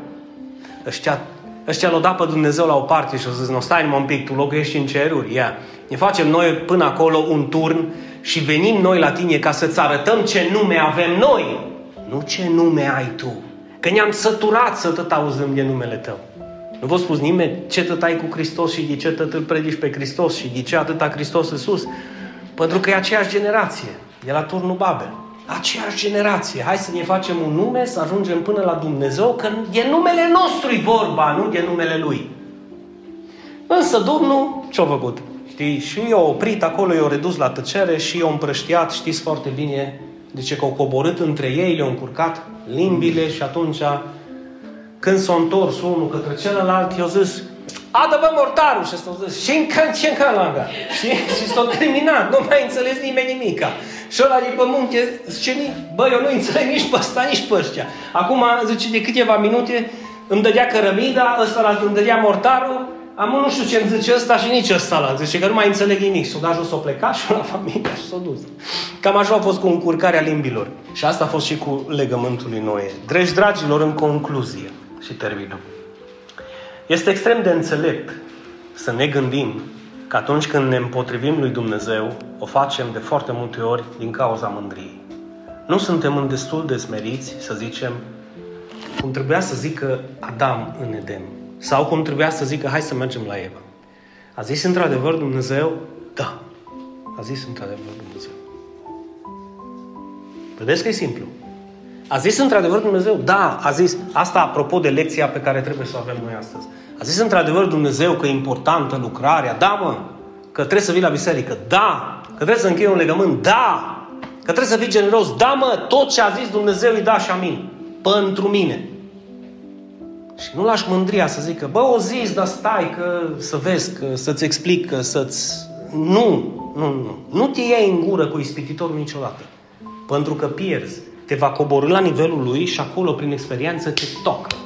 Ăștia Ăștia l-au dat pe Dumnezeu la o parte și au zis: nu, stai numai un pic, tu locuiești în ceruri, ia. Yeah. Ne facem noi până acolo un turn și venim noi la tine ca să-ți arătăm ce nume avem noi. Nu ce nume ai tu. Că ne-am săturat să tot auzim de numele tău. Nu v-a spus nimeni ce tot ai cu Hristos și de ce tot îl predici pe Hristos și de ce atâta Hristos în sus? Pentru că e aceeași generație. E la turnul Babel. Aceeași generație. Hai să ne facem un nume, să ajungem până la Dumnezeu, că e numele nostru vorba, nu e numele Lui. Însă Domnul ce-a făcut? Știi? Și i-a oprit acolo, i-a redus la tăcere și i-a împrăștiat, știți foarte bine, zice că au coborât între ei, le-au încurcat limbile și atunci, când s-a întors unul către celălalt, i-a zis: adă-vă mortarul! Și s-a zis: și încă, și încă langa! Și, și s-a terminat, nu mai înțeles nimeni nimica. Și ăla de pe munte zice: bă, eu nu înțeleg nici pe ăsta, nici pe ăștia. Acum, zice, de câteva minute îmi dădea cărămida, ăsta îmi dădea mortarul, Am nu știu ce-mi zice ăsta și nici ăsta la. Zice că nu mai înțeleg nimic. S-o da jos, s-o pleca și la familia și s-o dus. Cam așa a fost cu încurcarea limbilor. Și asta a fost și cu legământul lui Noe. Dragi dragilor, în concluzie, și terminăm. Este extrem de înțelept să ne gândim că atunci când ne împotrivim lui Dumnezeu, o facem de foarte multe ori din cauza mândriei. Nu suntem în destul de smeriți să zicem cum trebuia să zică Adam în Eden. Sau cum trebuia să zică, hai să mergem la Eva. A zis într-adevăr Dumnezeu? Da. A zis într-adevăr Dumnezeu. Vedeți că e simplu. A zis într-adevăr Dumnezeu? Da. A zis, asta apropo de lecția pe care trebuie să o avem noi astăzi. A zis într-adevăr Dumnezeu că e importantă lucrarea? Da, mă. Că trebuie să vii la biserică? Da. Că trebuie să închei un legământ? Da. Că trebuie să fii generos? Da, mă. Tot ce a zis Dumnezeu îi da și amin. Pentru mine. Și nu lași mândria să zică, bă, o zis, dar stai că să vezi, că să-ți explic, că să-ți... Nu, nu, nu. Nu te iei în gură cu ispititorul niciodată. Pentru că pierzi. Te va coborî la nivelul lui și acolo, prin experiență, te tocă.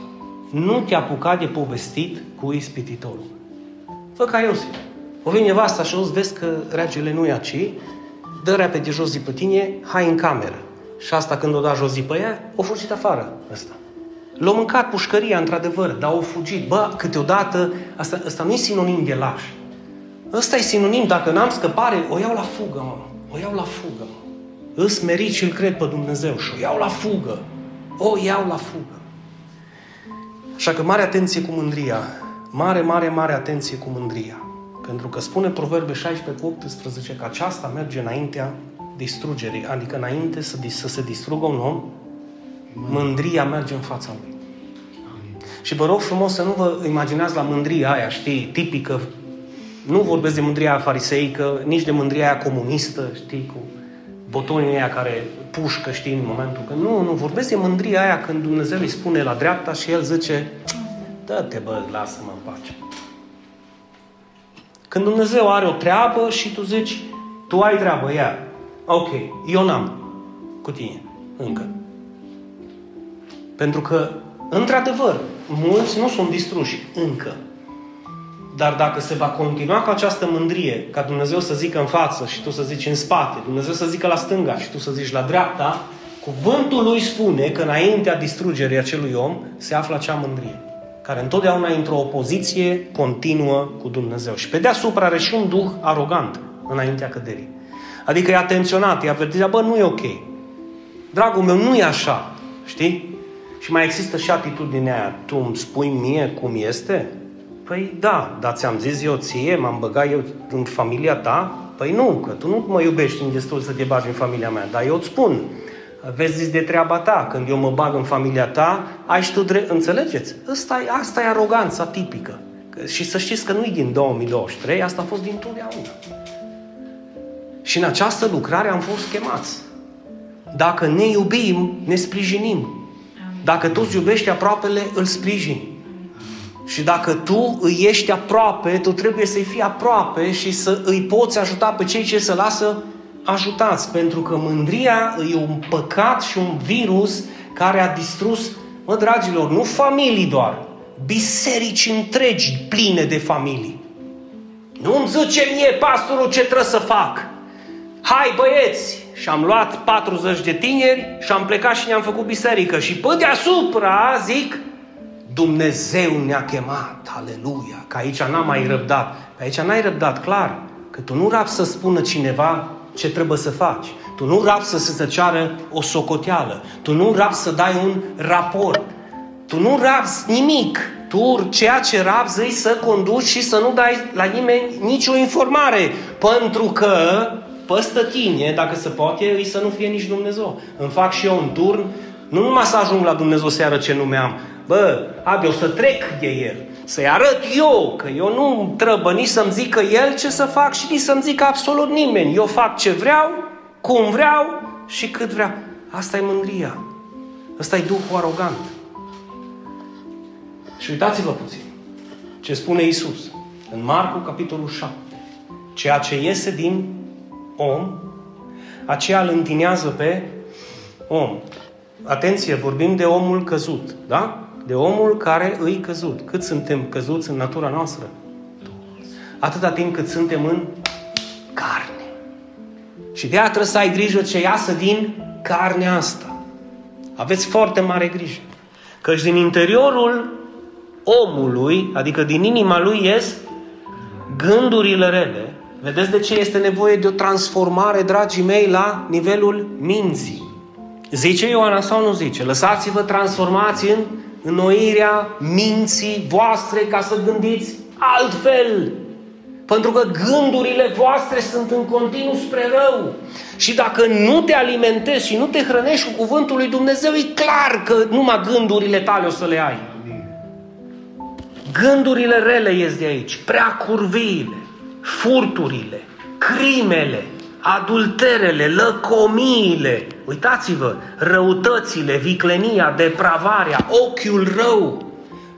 Nu te apuca de povestit cu ispititorul. Fă ca Iosif. O vine nevasta și o vezi că regele nu e aici, dă repede jos zi pe tine, hai în cameră. Și asta când o da jos zi pe ea, o fugit afară ăsta. L-a mâncat pușcăria, într-adevăr, dar au fugit. Bă, câteodată, asta, asta nu e sinonim de laș. Ăsta e sinonim, dacă n-am scăpare, o iau la fugă, mă. O iau la fugă, mă. Îs merit și îl cred pe Dumnezeu și o iau la fugă. O iau la fugă. Așa că mare atenție cu mândria. Mare, mare, mare atenție cu mândria. Pentru că spune Proverbe șaisprezece cu optsprezece că aceasta merge înaintea distrugerii. Adică înainte să, să se distrugă un om, mândria merge în fața lui. Și vă rog frumos să nu vă imaginați la mândria aia, știi, tipică. Nu vorbesc de mândria aia fariseică, nici de mândria aia comunistă, știi, cu botonii aia care pușcă, știi, în momentul că nu, nu, vorbesc de mândria aia când Dumnezeu îi spune la dreapta și el zice, dă-te bă, lasă-mă în pace. Când Dumnezeu are o treabă și tu zici, tu ai treabă, ia. Ok, eu n-am cu tine, încă. Pentru că, într-adevăr, mulți nu sunt distruși încă. Dar dacă se va continua cu această mândrie, ca Dumnezeu să zică în față și tu să zici în spate, Dumnezeu să zică la stânga și tu să zici la dreapta, cuvântul lui spune că înaintea distrugerii acelui om se află acea mândrie, care întotdeauna e într-o opoziție continuă cu Dumnezeu. Și pe deasupra are și un duh arogant înaintea căderii. Adică e atenționat, e avertizat, bă, nu e ok. Dragul meu, nu e așa. Știi? Și mai există și atitudinea aia. Tu îmi spui mie cum este? Păi da, dar ți-am zis eu ție, m-am băgat eu în familia ta? Păi nu, că tu nu mă iubești în destul să te bagi în familia mea. Dar eu îți spun, vezi zis de treaba ta, când eu mă bag în familia ta, ai și tu drept, înțelegeți? Asta e, asta e aroganța tipică. Că, și să știți că nu-i din două mii douăzeci și trei, asta a fost din totdeauna. Și în această lucrare am fost chemați. Dacă ne iubim, ne sprijinim. Dacă tu îți iubești aproapele, îl sprijini. Și dacă tu îi ești aproape, tu trebuie să-i fii aproape și să îi poți ajuta pe cei ce se lasă ajutați. Pentru că mândria e un păcat și un virus care a distrus, mă, dragilor, nu familii doar, biserici întregi pline de familii. Nu-mi zice mie pastorul ce trebuie să fac. Hai băieți! Și am luat patruzeci de tineri și am plecat și ne-am făcut biserică. Și pe deasupra, zic, Dumnezeu ne-a chemat, aleluia! Că aici n-am mai răbdat. Că aici n-ai răbdat, clar. Că tu nu rabi să spună cineva ce trebuie să faci. Tu nu rabi să se ceară o socoteală. Tu nu rabi să dai un raport. Tu nu rabzi nimic. Tu ceea ce rabzi e să conduci și să nu dai la nimeni nicio informare. Pentru că... păstă tine, dacă se poate, îi să nu fie nici Dumnezeu. Îmi fac și eu un turn, nu numai să ajung la Dumnezeu seară ce nume am. Bă, abia o să trec de el. Să-i arăt eu, că eu nu trebuie nici să-mi zică el ce să fac și nici să-mi zică absolut nimeni. Eu fac ce vreau, cum vreau și cât vreau. Asta e mândria. Asta e duhul arogant. Și uitați-vă puțin ce spune Iisus în Marcu, capitolul șapte. Ceea ce iese din om, aceea îl întinează pe om. Atenție, vorbim de omul căzut, da? De omul care îi căzut. Cât suntem căzuți în natura noastră? atâta timp cât suntem în carne. Și de aia trebuie să ai grijă ce iasă din carnea asta. Aveți foarte mare grijă. Căci din interiorul omului, adică din inima lui, ies gândurile rele. Vedeți de ce este nevoie de o transformare, dragii mei, la nivelul minții. Zice Ioana sau nu zice? Lăsați-vă transformați în înnoirea minții voastre ca să gândiți altfel. Pentru că gândurile voastre sunt în continuu spre rău. Și dacă nu te alimentezi și nu te hrănești cu cuvântul lui Dumnezeu, e clar că numai gândurile tale o să le ai. Gândurile rele ies de aici. Preacurviile, furturile, crimele, adulterele, lăcomiile, uitați-vă, răutățile, viclenia, depravarea, ochiul rău,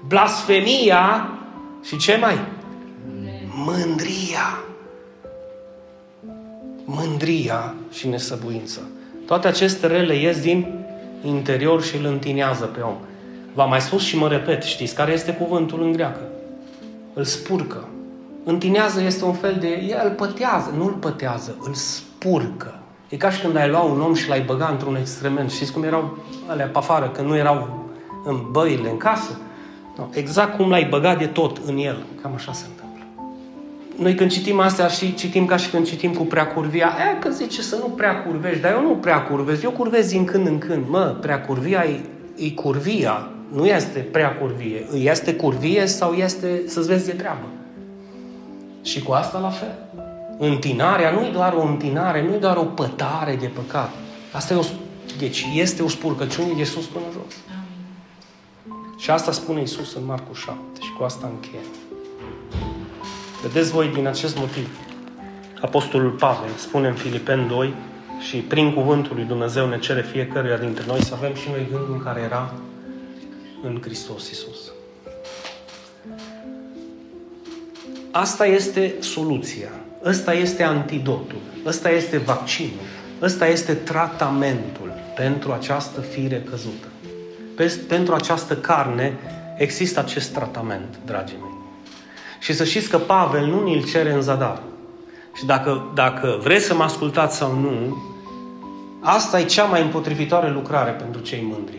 blasfemia și ce mai? Mândria. Mândria și nesăbuință. Toate aceste rele ies din interior și îl întinează pe om. V-am mai spus și mă repet, știți care este cuvântul în greacă? Îl spurcă. Întinează este un fel de... El îl pătează, nu îl pătează, îl spurcă. E ca și când ai lua un om și l-ai băga într-un excrement. Știți cum erau alea pe afară, când nu erau în băile, în casă? No, exact cum l-ai băgat de tot în el. Cam așa se întâmplă. Noi când citim astea și citim ca și când citim cu prea curvia, e că zice să nu prea curvești, dar eu nu prea curvez, eu curvez din când în când. Mă, prea curvia e, e curvia, nu este prea curvie. Este curvie sau este să-ți vezi de treabă. Și cu asta la fel. Întinarea nu e doar o întinare, nu e doar o pătare de păcat. Asta e o, deci este o spurcăciune de sus până jos. Amin. Și asta spune Iisus în Marcu șapte și cu asta încheie. Vedeți voi din acest motiv. Apostolul Pavel spune în Filipeni doi și prin cuvântul lui Dumnezeu ne cere fiecăruia dintre noi să avem și noi gândul care era în Hristos Iisus. Asta este soluția. Ăsta este antidotul, ăsta este vaccinul, ăsta este tratamentul pentru această fire căzută. Pentru această carne există acest tratament, dragii mei. Și să știți că Pavel nu ni-l cere în zadar. Și dacă, dacă vreți să mă ascultați sau nu, asta e cea mai împotrivitoare lucrare pentru cei mândri.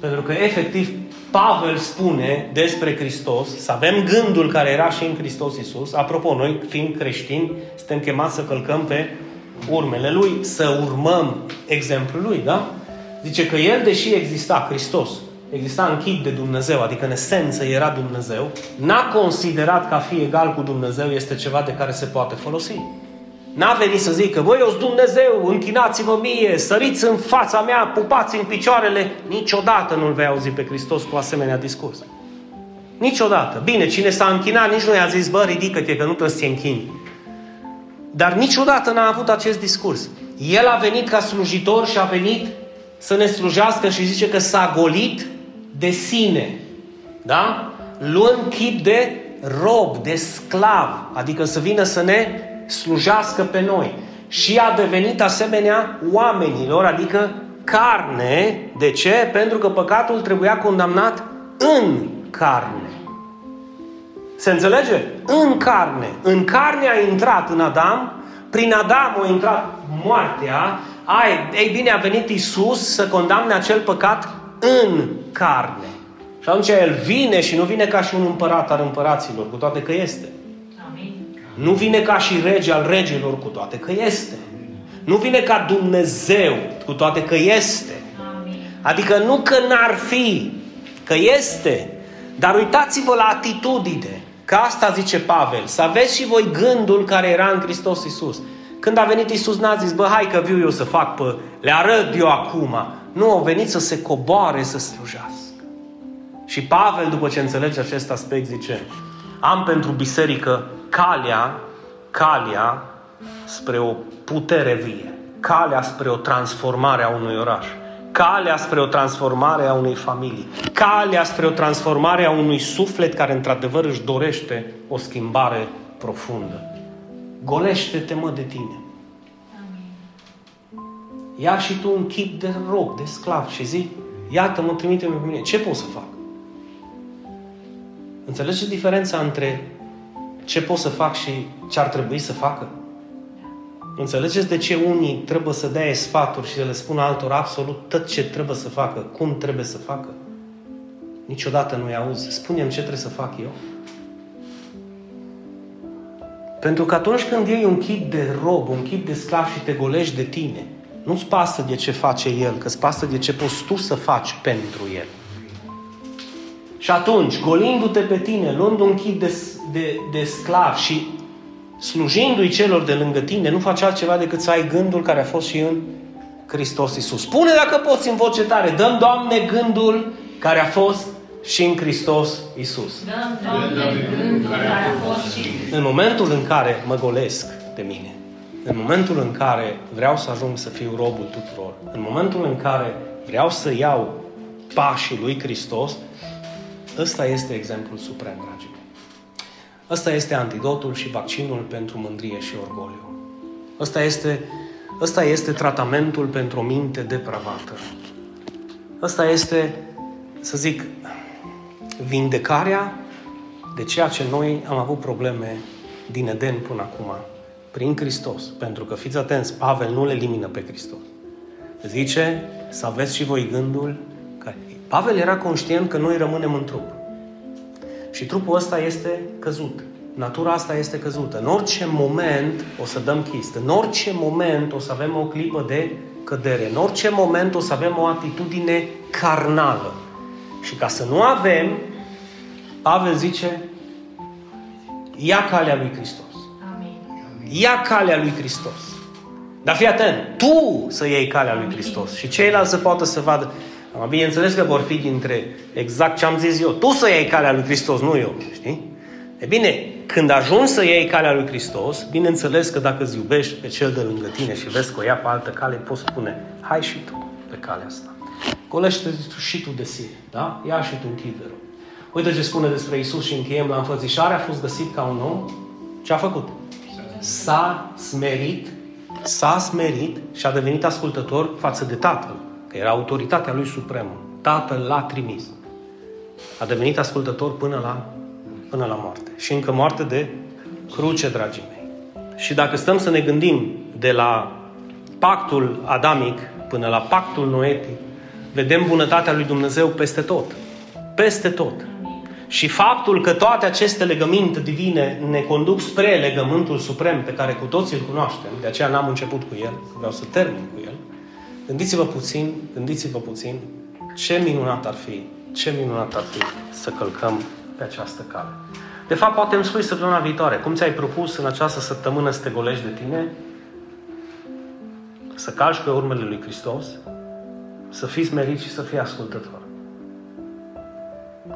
Pentru că, efectiv, Pavel spune despre Hristos, să avem gândul care era și în Hristos Iisus. Apropo, noi, fiind creștini, suntem chemați să călcăm pe urmele Lui, să urmăm exemplul Lui, da? Zice că El, deși exista Hristos, exista în chip de Dumnezeu, adică în esență era Dumnezeu, n-a considerat că a fi egal cu Dumnezeu este ceva de care se poate folosi. N-a venit să zică, băi, eu-s Dumnezeu, închinați-vă mie, săriți în fața mea, pupați în picioarele. Niciodată nu-L vei auzi pe Hristos cu asemenea discurs. Niciodată. Bine, cine s-a închinat, nici nu i-a zis, bă, ridică-te, că nu trebuie să te închini. Dar niciodată n-a avut acest discurs. El a venit ca slujitor și a venit să ne slujească și zice că s-a golit de sine. Da? Luând chip de rob, de sclav. Adică să vină să ne slujească pe noi. Și a devenit asemenea oamenilor, adică carne. De ce? Pentru că păcatul trebuia condamnat în carne. Se înțelege? În carne. În carne a intrat în Adam, prin Adam a intrat moartea, ai, ei bine, a venit Iisus să condamne acel păcat în carne. Și atunci El vine și nu vine ca și un împărat al împăraților, cu toate că este. Nu vine ca și rege al regilor, cu toate că este. Nu vine ca Dumnezeu, cu toate că este. Adică nu că n-ar fi, că este. Dar uitați-vă la atitudine. Că asta zice Pavel. Să aveți și voi gândul care era în Hristos Iisus. Când a venit Iisus n-a zis, bă, hai că viu eu să fac pe... Le arăt eu acum. Nu, au venit să se coboare, să slujească. Și Pavel, după ce înțelege acest aspect, zice, am pentru biserică calea, calea spre o putere vie, calea spre o transformare a unui oraș, calea spre o transformare a unei familii, calea spre o transformare a unui suflet care într-adevăr își dorește o schimbare profundă. Golește-te, mă, de tine. Ia și tu un chip de rob, de sclav și zi, iată, mă trimite-mi pe mine. Ce pot să fac? Înțelegeți diferența între ce pot să fac și ce ar trebui să facă? Înțelegeți de ce unii trebuie să dea sfaturi și să le spună altora absolut tot ce trebuie să facă, cum trebuie să facă? Niciodată nu-i auzi. Spune-mi ce trebuie să fac eu. Pentru că atunci când iei un chip de rob, un chip de sclav și te golești de tine, nu-ți pasă de ce face el, că-ți pasă de ce poți tu să faci pentru el. Și atunci, golindu-te pe tine, luând un chip de, de, de sclav și slujindu-i celor de lângă tine, nu faci altceva decât să ai gândul care a fost și în Hristos Iisus. Spune dacă poți în voce tare, dă-mi, Doamne, gândul care a fost și în Hristos Iisus. Dă-mi, Doamne, gândul care a fost și... În momentul în care mă golesc de mine, în momentul în care vreau să ajung să fiu robul tuturor, în momentul în care vreau să iau pașii lui Hristos, ăsta este exemplul suprem, dragii mei. Ăsta este antidotul și vaccinul pentru mândrie și orgoliu. Ăsta este, ăsta este tratamentul pentru o minte depravată. Ăsta este, să zic, vindecarea de ceea ce noi am avut probleme din Eden până acum, prin Hristos. Pentru că, fiți atenți, Pavel nu le elimină pe Hristos. Zice, să aveți și voi gândul care... Pavel era conștient că noi rămânem în trup. Și trupul ăsta este căzut. Natura asta este căzută. În orice moment o să dăm chist. În orice moment o să avem o clipă de cădere. În orice moment o să avem o atitudine carnală. Și ca să nu avem, Pavel zice, ia calea lui Hristos. Ia calea lui Hristos. Dar fii atent, tu să iei calea lui Hristos. Și ceilalți să poată să vadă. Am bineînțeles că vor fi dintre exact ce am zis eu. Tu să iei calea lui Hristos, nu eu. Știi? E bine, când ajungi să iei calea lui Hristos, bineînțeles că dacă îți iubești pe cel de lângă tine și vezi că o ia pe altă cale, poți spune, hai și tu pe calea asta. Golește-te și tu de sine. Da? Ia și tu un chip de rob. Uite ce spune despre Iisus și încheiem. La înfățișare a fost găsit ca un om. Ce a făcut? S-a smerit, s-a smerit și a devenit ascultător față de Tatăl. Că era autoritatea lui supremă. Tatăl l-a trimis. A devenit ascultător până la, până la moarte. Și încă moarte de cruce, dragii mei. Și dacă stăm să ne gândim de la pactul adamic până la pactul noetic, vedem bunătatea lui Dumnezeu peste tot. Peste tot. Și faptul că toate aceste legăminte divine ne conduc spre legământul suprem pe care cu toții îl cunoaștem, de aceea n-am început cu el, vreau să termin cu el, gândiți-vă puțin, gândiți-vă puțin ce minunat ar fi, ce minunat ar fi să călcăm pe această cale. De fapt, poate îmi spui săptămâna viitoare, cum ți-ai propus în această săptămână să te golești de tine, să calci pe urmele lui Hristos, să fii smerit și să fii ascultător.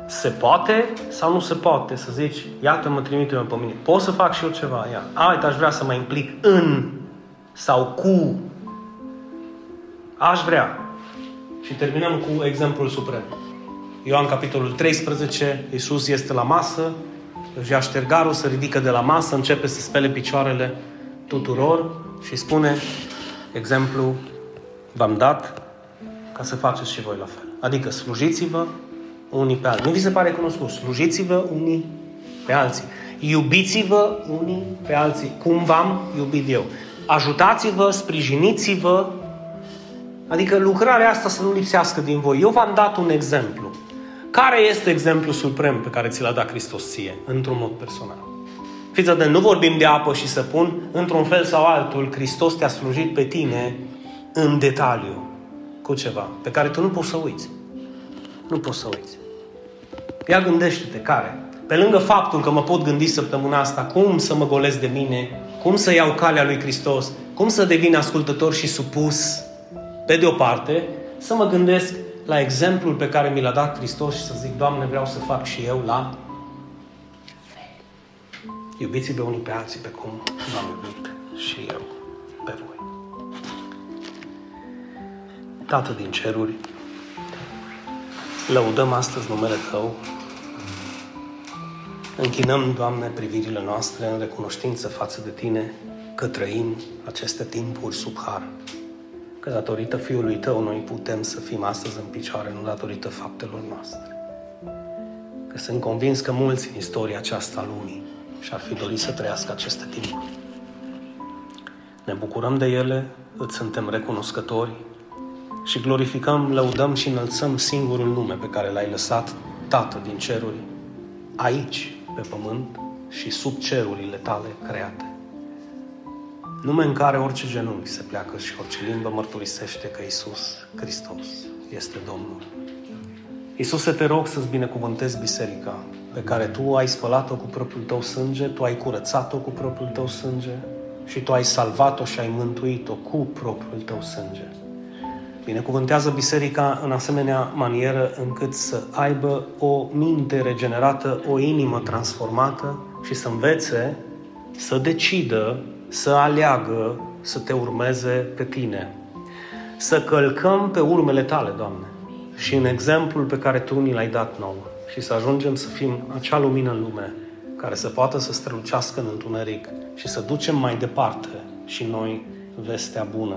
Se poate sau nu se poate să zici, iată mă trimite-mă pe mine, pot să fac și eu ceva, ia. A, aș vrea să mă implic în sau cu, aș vrea. Și terminăm cu exemplul suprem. Ioan, capitolul treisprezece, Iisus este la masă, își ia ștergarul, se ridică de la masă, începe să spele picioarele tuturor și spune, exemplu v-am dat ca să faceți și voi la fel. Adică slujiți-vă unii pe alții. Nu vi se pare cunoscut? Slujiți-vă unii pe alții. Iubiți-vă unii pe alții. Cum v-am iubit eu. Ajutați-vă, sprijiniți-vă. Adică lucrarea asta să nu lipsească din voi. Eu v-am dat un exemplu. Care este exemplul suprem pe care ți l-a dat Hristos ție? Într-un mod personal. Fiți atenți, nu vorbim de apă și săpun. Într-un fel sau altul, Hristos te-a slujit pe tine în detaliu cu ceva pe care tu nu poți să uiți. Nu poți să uiți. Ia gândește-te care. Pe lângă faptul că mă pot gândi săptămâna asta cum să mă golesc de mine, cum să iau calea lui Hristos, cum să devin ascultător și supus, pe de o parte, să mă gândesc la exemplul pe care mi l-a dat Hristos și să zic, Doamne, vreau să fac și eu la iubiți-vă unii pe alții pe cum v-am iubit și eu pe voi. Tată din ceruri, lăudăm astăzi numele Tău. Închinăm, Doamne, privirile noastre în recunoștință față de Tine că trăim aceste timpuri sub har. Că datorită Fiului Tău noi putem să fim astăzi în picioare, nu datorită faptelor noastre. Că sunt convins că mulți în istoria aceasta a lumii și ar fi dorit să trăiască aceste timpuri. Ne bucurăm de ele, îți suntem recunoscători și glorificăm, lăudăm și înălțăm singurul nume pe care l-ai lăsat, Tată din ceruri, aici, pe pământ și sub cerurile tale create. Nume în care orice genunchi se pleacă și orice limbă mărturisește că Iisus Hristos este Domnul. Iisuse, te rog să-ți binecuvântezi biserica pe care Tu ai spălat-o cu propriul Tău sânge, Tu ai curățat-o cu propriul Tău sânge și Tu ai salvat-o și ai mântuit-o cu propriul Tău sânge. Binecuvântează biserica în asemenea manieră încât să aibă o minte regenerată, o inimă transformată și să învețe, să decidă, să aleagă, să Te urmeze pe Tine. Să călcăm pe urmele Tale, Doamne, și în exemplul pe care Tu ni l-ai dat nouă și să ajungem să fim acea lumină în lume care să poată să strălucească în întuneric și să ducem mai departe și noi vestea bună.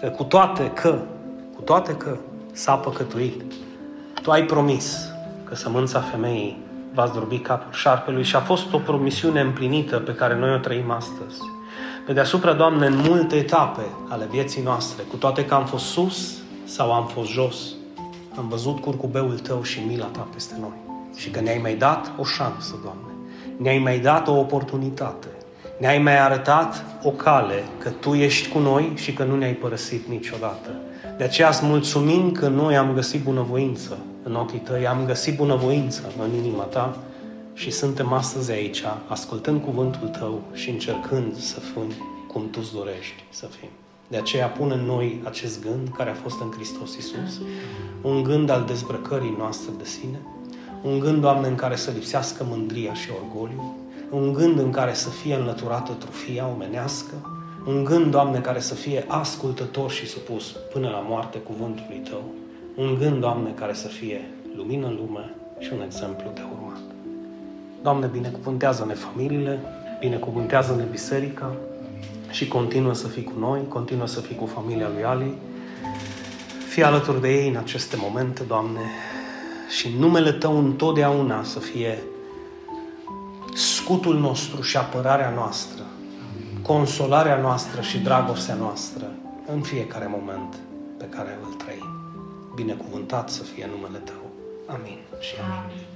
Că cu toate că, cu toate că s-a păcătuit, Tu ai promis că sămânța femeii va zdrobi capul șarpelui și a fost o promisiune împlinită pe care noi o trăim astăzi. Pe deasupra, Doamne, în multe etape ale vieții noastre, cu toate că am fost sus sau am fost jos, am văzut curcubeul Tău și mila Ta peste noi. Și că ne-ai mai dat o șansă, Doamne. Ne-ai mai dat o oportunitate. Ne-ai mai arătat o cale, că Tu ești cu noi și că nu ne-ai părăsit niciodată. De aceea îți mulțumim că noi am găsit bunăvoință în ochii Tăi, am găsit bunăvoință în inima Ta și suntem astăzi aici, ascultând cuvântul Tău și încercând să fim cum Tu-ți dorești să fim. De aceea pune în noi acest gând care a fost în Hristos Iisus, un gând al dezbrăcării noastre de sine, un gând, Doamne, în care să lipsească mândria și orgoliu, un gând în care să fie înlăturată trufia omenească, un gând, Doamne, care să fie ascultător și supus până la moarte cuvântului Tău, un gând, Doamne, care să fie lumină în lume și un exemplu de urmat. Doamne, binecuvântează-ne familiile, binecuvântează-ne biserica, și continuă să fii cu noi, continuă să fii cu familia lui Ali. Fii alături de ei în aceste momente, Doamne, și numele Tău întotdeauna să fie scutul nostru și apărarea noastră, consolarea noastră și dragostea noastră în fiecare moment pe care îl trăim. Binecuvântat să fie numele Tău. Amin și amin.